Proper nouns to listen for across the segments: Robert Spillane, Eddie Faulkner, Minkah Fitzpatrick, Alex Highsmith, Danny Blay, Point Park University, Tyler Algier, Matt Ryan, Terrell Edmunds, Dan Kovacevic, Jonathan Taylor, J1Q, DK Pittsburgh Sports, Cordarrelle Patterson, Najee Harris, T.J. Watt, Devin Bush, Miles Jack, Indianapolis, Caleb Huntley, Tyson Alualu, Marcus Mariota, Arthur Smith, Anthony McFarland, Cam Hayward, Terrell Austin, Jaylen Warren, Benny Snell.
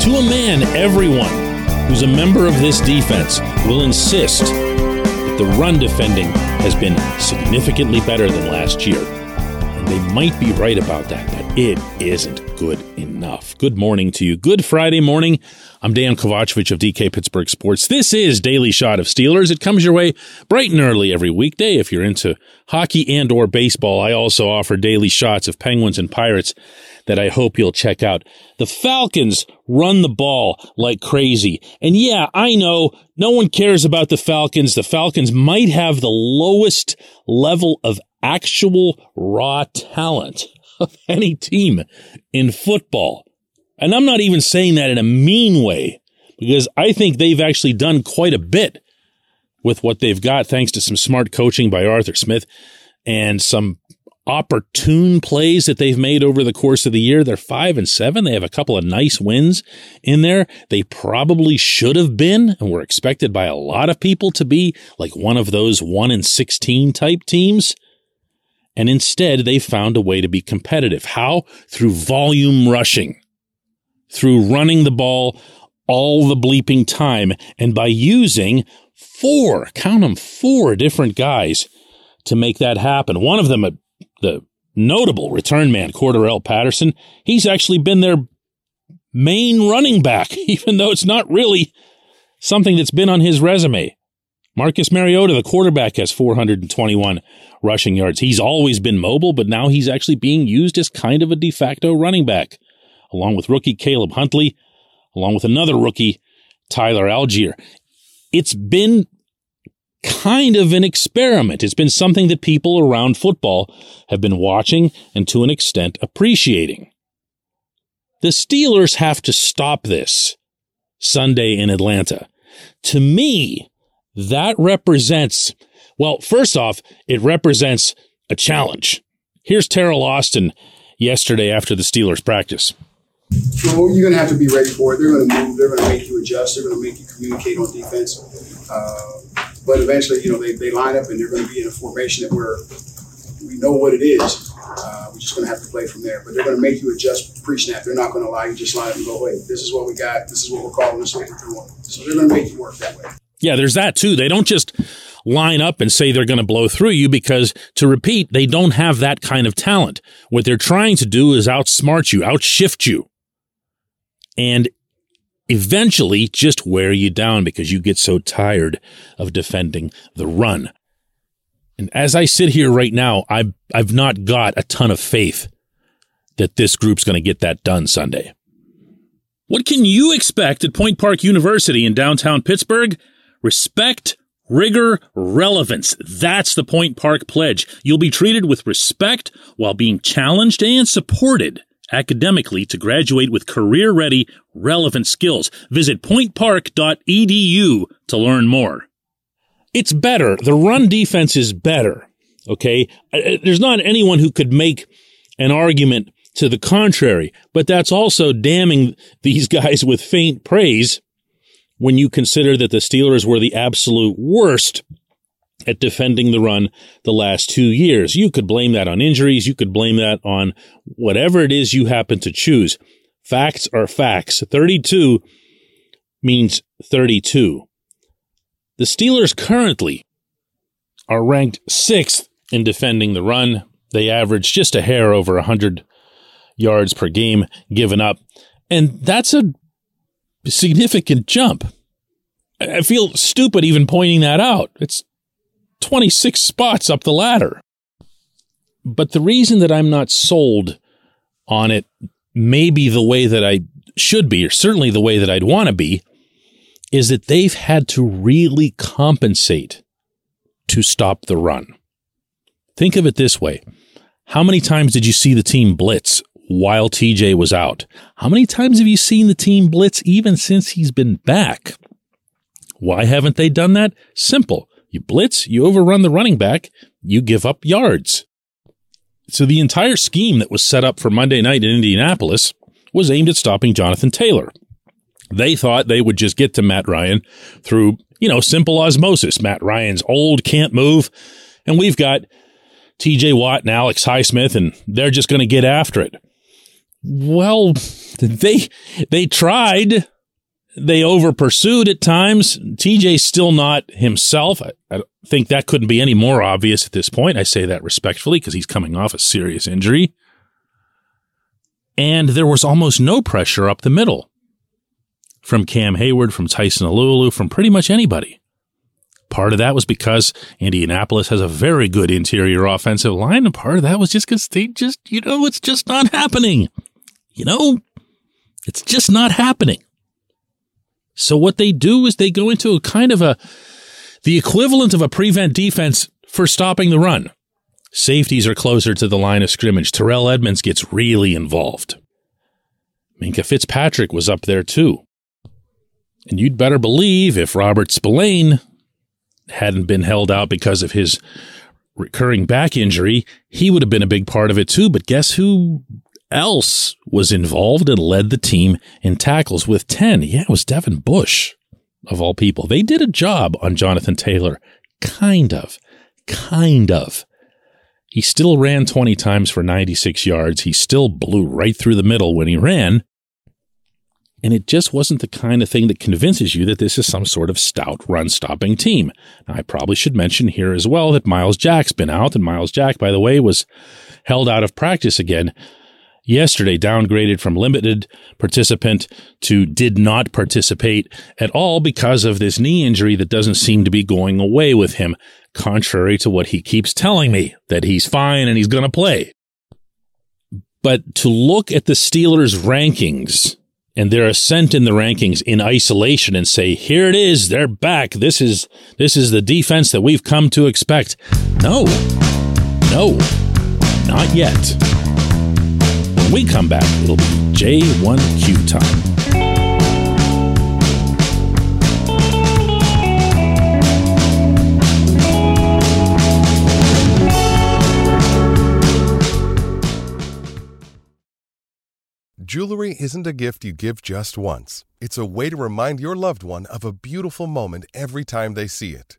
To a man, everyone who's a member of this defense will insist that the run defending has been significantly better than last year. And they might be right about that, but it isn't good enough. Good morning to you. Good Friday morning. I'm Dan Kovacevic of DK Pittsburgh Sports. This is Daily Shot of Steelers. It comes your way bright and early every weekday if you're into hockey and or baseball. I also offer daily shots of Penguins and Pirates that I hope you'll check out. The Falcons run the ball like crazy. And yeah, I know no one cares about the Falcons. The Falcons might have the lowest level of actual raw talent of any team in football. And I'm not even saying that in a mean way, because I think they've actually done quite a bit with what they've got, thanks to some smart coaching by Arthur Smith and some opportune plays that they've made over the course of the year. They're 5-7. They have a couple of nice wins in there. They probably should have been, and were expected by a lot of people to be, like one of those 1-16 type teams. And instead, they found a way to be competitive. How? Through volume rushing, through running the ball all the bleeping time, and by using four different guys to make that happen. One of them, the notable return man, Cordarrelle Patterson, he's actually been their main running back, even though it's not really something that's been on his resume. Marcus Mariota, the quarterback, has 421 rushing yards. He's always been mobile, but now he's actually being used as kind of a de facto running back, along with rookie Caleb Huntley, along with another rookie, Tyler Algier. It's been kind of an experiment. It's been something that people around football have been watching and to an extent appreciating. The Steelers have to stop this Sunday in Atlanta. To me, that represents, well, first off, it represents a challenge. Here's Terrell Austin yesterday after the Steelers practice. Well, you're going to have to be ready for it. They're going to move. They're going to make you adjust. They're going to make you communicate on defense. But eventually, they line up and they're going to be in a formation that we know what it is. We're just going to have to play from there. But they're going to make you adjust pre-snap. They're not going to allow you just line up and go, hey, this is what we got. This is what we're calling. This is what we're doing. So they're going to make you work that way. Yeah, there's that too. They don't just line up and say they're going to blow through you because, to repeat, they don't have that kind of talent. What they're trying to do is outsmart you, outshift you, and eventually just wear you down because you get so tired of defending the run. And as I sit here right now, I've not got a ton of faith that this group's going to get that done Sunday. What can you expect at Point Park University in downtown Pittsburgh? Respect, rigor, relevance. That's the Point Park Pledge. You'll be treated with respect while being challenged and supported academically to graduate with career-ready, relevant skills. Visit pointpark.edu to learn more. It's better. The run defense is better, okay? There's not anyone who could make an argument to the contrary, but that's also damning these guys with faint praise when you consider that the Steelers were the absolute worst at defending the run the last 2 years. You could blame that on injuries. You could blame that on whatever it is you happen to choose. Facts are facts. 32 means 32. The Steelers currently are ranked 6th in defending the run. They average just a hair over 100 yards per game given up. And that's a significant jump. I feel stupid even pointing that out. It's 26 spots up the ladder. But the reason that I'm not sold on it, maybe the way that I should be, or certainly the way that I'd want to be, is that they've had to really compensate to stop the run. Think of it this way. How many times did you see the team blitz while TJ was out? How many times have you seen the team blitz even since he's been back? Why haven't they done that? Simple. You blitz, you overrun the running back, you give up yards. So the entire scheme that was set up for Monday night in Indianapolis was aimed at stopping Jonathan Taylor. They thought they would just get to Matt Ryan through, simple osmosis. Matt Ryan's old, can't move. And we've got T.J. Watt and Alex Highsmith, and they're just going to get after it. Well, they tried. They over-pursued at times. T.J.'s still not himself. I think that couldn't be any more obvious at this point. I say that respectfully because he's coming off a serious injury. And there was almost no pressure up the middle from Cam Hayward, from Tyson Alualu, from pretty much anybody. Part of that was because Indianapolis has a very good interior offensive line, and part of that was just because they just, it's just not happening. It's just not happening. So what they do is they go into a kind of the equivalent of a prevent defense for stopping the run. Safeties are closer to the line of scrimmage. Terrell Edmunds gets really involved. Minkah Fitzpatrick was up there too. And you'd better believe if Robert Spillane hadn't been held out because of his recurring back injury, he would have been a big part of it too. But guess who else was involved and led the team in tackles with 10? Yeah, it was Devin Bush, of all people. They did a job on Jonathan Taylor. Kind of. He still ran 20 times for 96 yards. He still blew right through the middle when he ran. And it just wasn't the kind of thing that convinces you that this is some sort of stout run-stopping team. Now, I probably should mention here as well that Miles Jack's been out. And Miles Jack, by the way, was held out of practice again yesterday, downgraded from limited participant to did not participate at all because of this knee injury that doesn't seem to be going away with him, contrary to what he keeps telling me, that he's fine and he's going to play. But to look at the Steelers' rankings and their ascent in the rankings in isolation and say, here it is, they're back. This is the defense that we've come to expect. No, not yet. When we come back, it'll be J1Q time. Jewelry isn't a gift you give just once. It's a way to remind your loved one of a beautiful moment every time they see it.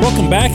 Welcome back.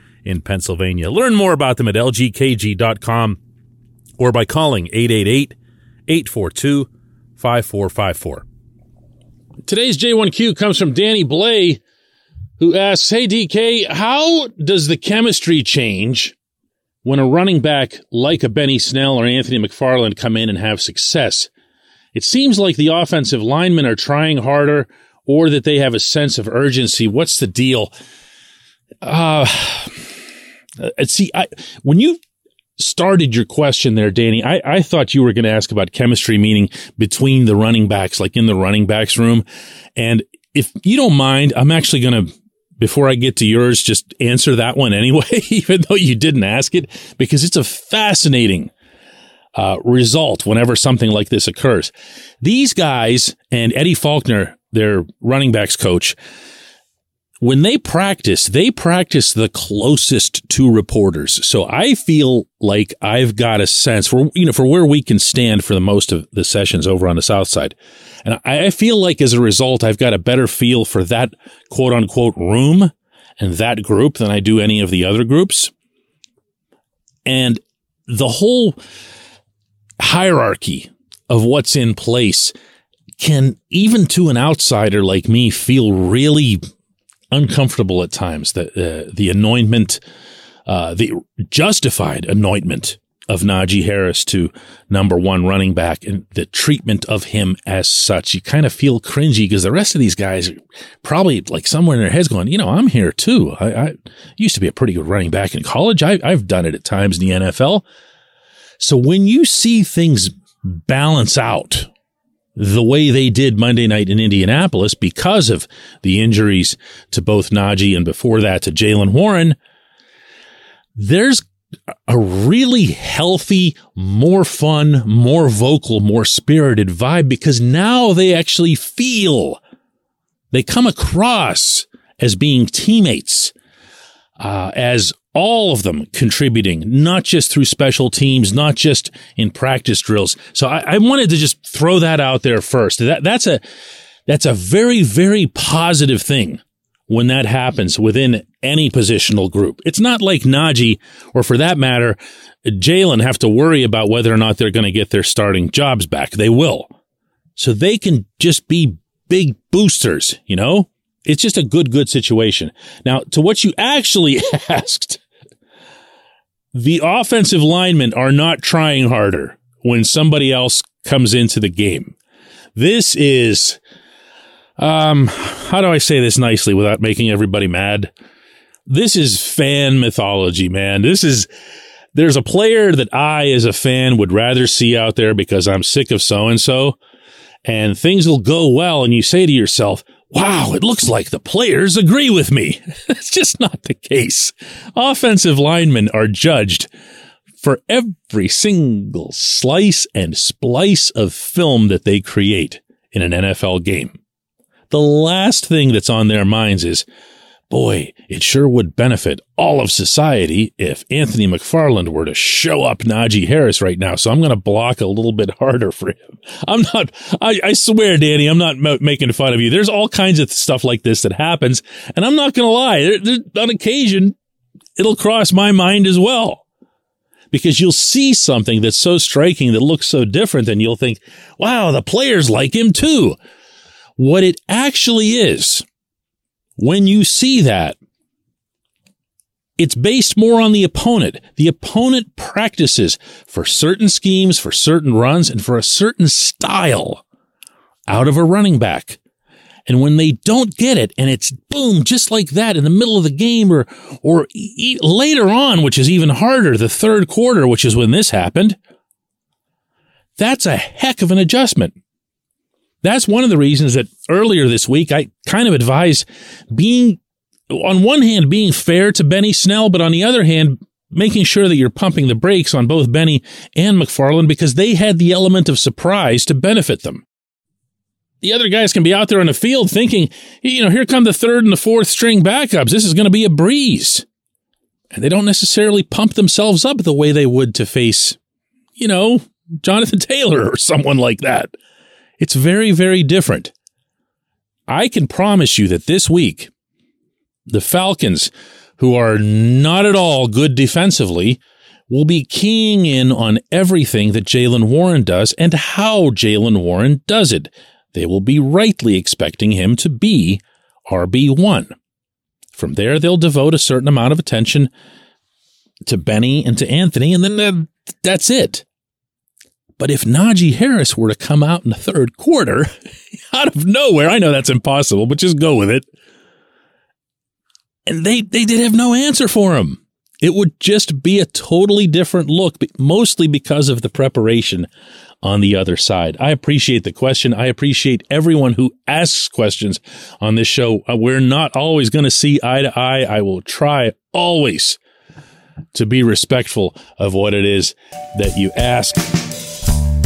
in Pennsylvania. Learn more about them at lgkg.com or by calling 888-842-5454. Today's J1Q comes from Danny Blay, who asks, hey, DK, how does the chemistry change when a running back like a Benny Snell or Anthony McFarland come in and have success? It seems like the offensive linemen are trying harder or that they have a sense of urgency. What's the deal? When you started your question there, Danny, I thought you were going to ask about chemistry, meaning between the running backs, like in the running backs room. And if you don't mind, I'm actually going to, before I get to yours, just answer that one anyway, even though you didn't ask it, because it's a fascinating result whenever something like this occurs. These guys and Eddie Faulkner, their running backs coach, when they practice the closest to reporters. So I feel like I've got a sense for, you know, for where we can stand for the most of the sessions over on the South Side. And I feel like as a result, I've got a better feel for that quote unquote room and that group than I do any of the other groups. And the whole hierarchy of what's in place can, even to an outsider like me, feel really uncomfortable at times, the anointment, the justified anointment of Najee Harris to number one running back and the treatment of him as such. You kind of feel cringy because the rest of these guys are probably like somewhere in their heads going, you know, I'm here too. I used to be a pretty good running back in college. I've done it at times in the NFL. So when you see things balance out the way they did Monday night in Indianapolis because of the injuries to both Najee and before that to Jaylen Warren, there's a really healthy, more fun, more vocal, more spirited vibe, because now they actually feel, they come across as being teammates, as all of them contributing, not just through special teams, not just in practice drills. So I wanted to just throw that out there first. That's a very, very positive thing when that happens within any positional group. It's not like Najee, or for that matter, Jaylen, have to worry about whether or not they're going to get their starting jobs back. They will. So they can just be big boosters, you know? It's just a good situation. Now, to what you actually asked, the offensive linemen are not trying harder when somebody else comes into the game. This is, how do I say this nicely without making everybody mad? This is fan mythology, man. There's a player that I, as a fan, would rather see out there because I'm sick of so-and-so, and things will go well, and you say to yourself, wow, it looks like the players agree with me. It's just not the case. Offensive linemen are judged for every single slice and splice of film that they create in an NFL game. The last thing that's on their minds is, boy, it sure would benefit all of society if Anthony McFarland were to show up Najee Harris right now, so I'm going to block a little bit harder for him. I'm not, I swear, Danny, I'm not making fun of you. There's all kinds of stuff like this that happens, and I'm not going to lie, on occasion, it'll cross my mind as well, because you'll see something that's so striking that looks so different, and you'll think, wow, the players like him too. What it actually is, when you see that, it's based more on the opponent. The opponent practices for certain schemes, for certain runs, and for a certain style out of a running back. And when they don't get it, and it's boom, just like that in the middle of the game or later on, which is even harder, the third quarter, which is when this happened, that's a heck of an adjustment. That's one of the reasons that earlier this week, I kind of advised being fair to Benny Snell, but on the other hand, making sure that you're pumping the brakes on both Benny and McFarland, because they had the element of surprise to benefit them. The other guys can be out there on the field thinking, you know, here come the third and the fourth string backups. This is going to be a breeze. And they don't necessarily pump themselves up the way they would to face, you know, Jonathan Taylor or someone like that. It's very, very different. I can promise you that this week, the Falcons, who are not at all good defensively, will be keying in on everything that Jaylen Warren does and how Jaylen Warren does it. They will be rightly expecting him to be RB1. From there, they'll devote a certain amount of attention to Benny and to Anthony, and then that's it. But if Najee Harris were to come out in the third quarter, out of nowhere, I know that's impossible, but just go with it. And they did have no answer for him. It would just be a totally different look, but mostly because of the preparation on the other side. I appreciate the question. I appreciate everyone who asks questions on this show. We're not always going to see eye to eye. I will try always to be respectful of what it is that you ask.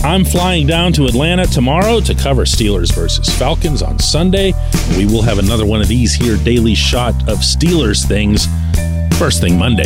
I'm flying down to Atlanta tomorrow to cover Steelers versus Falcons on Sunday. We will have another one of these here daily shot of Steelers things first thing Monday.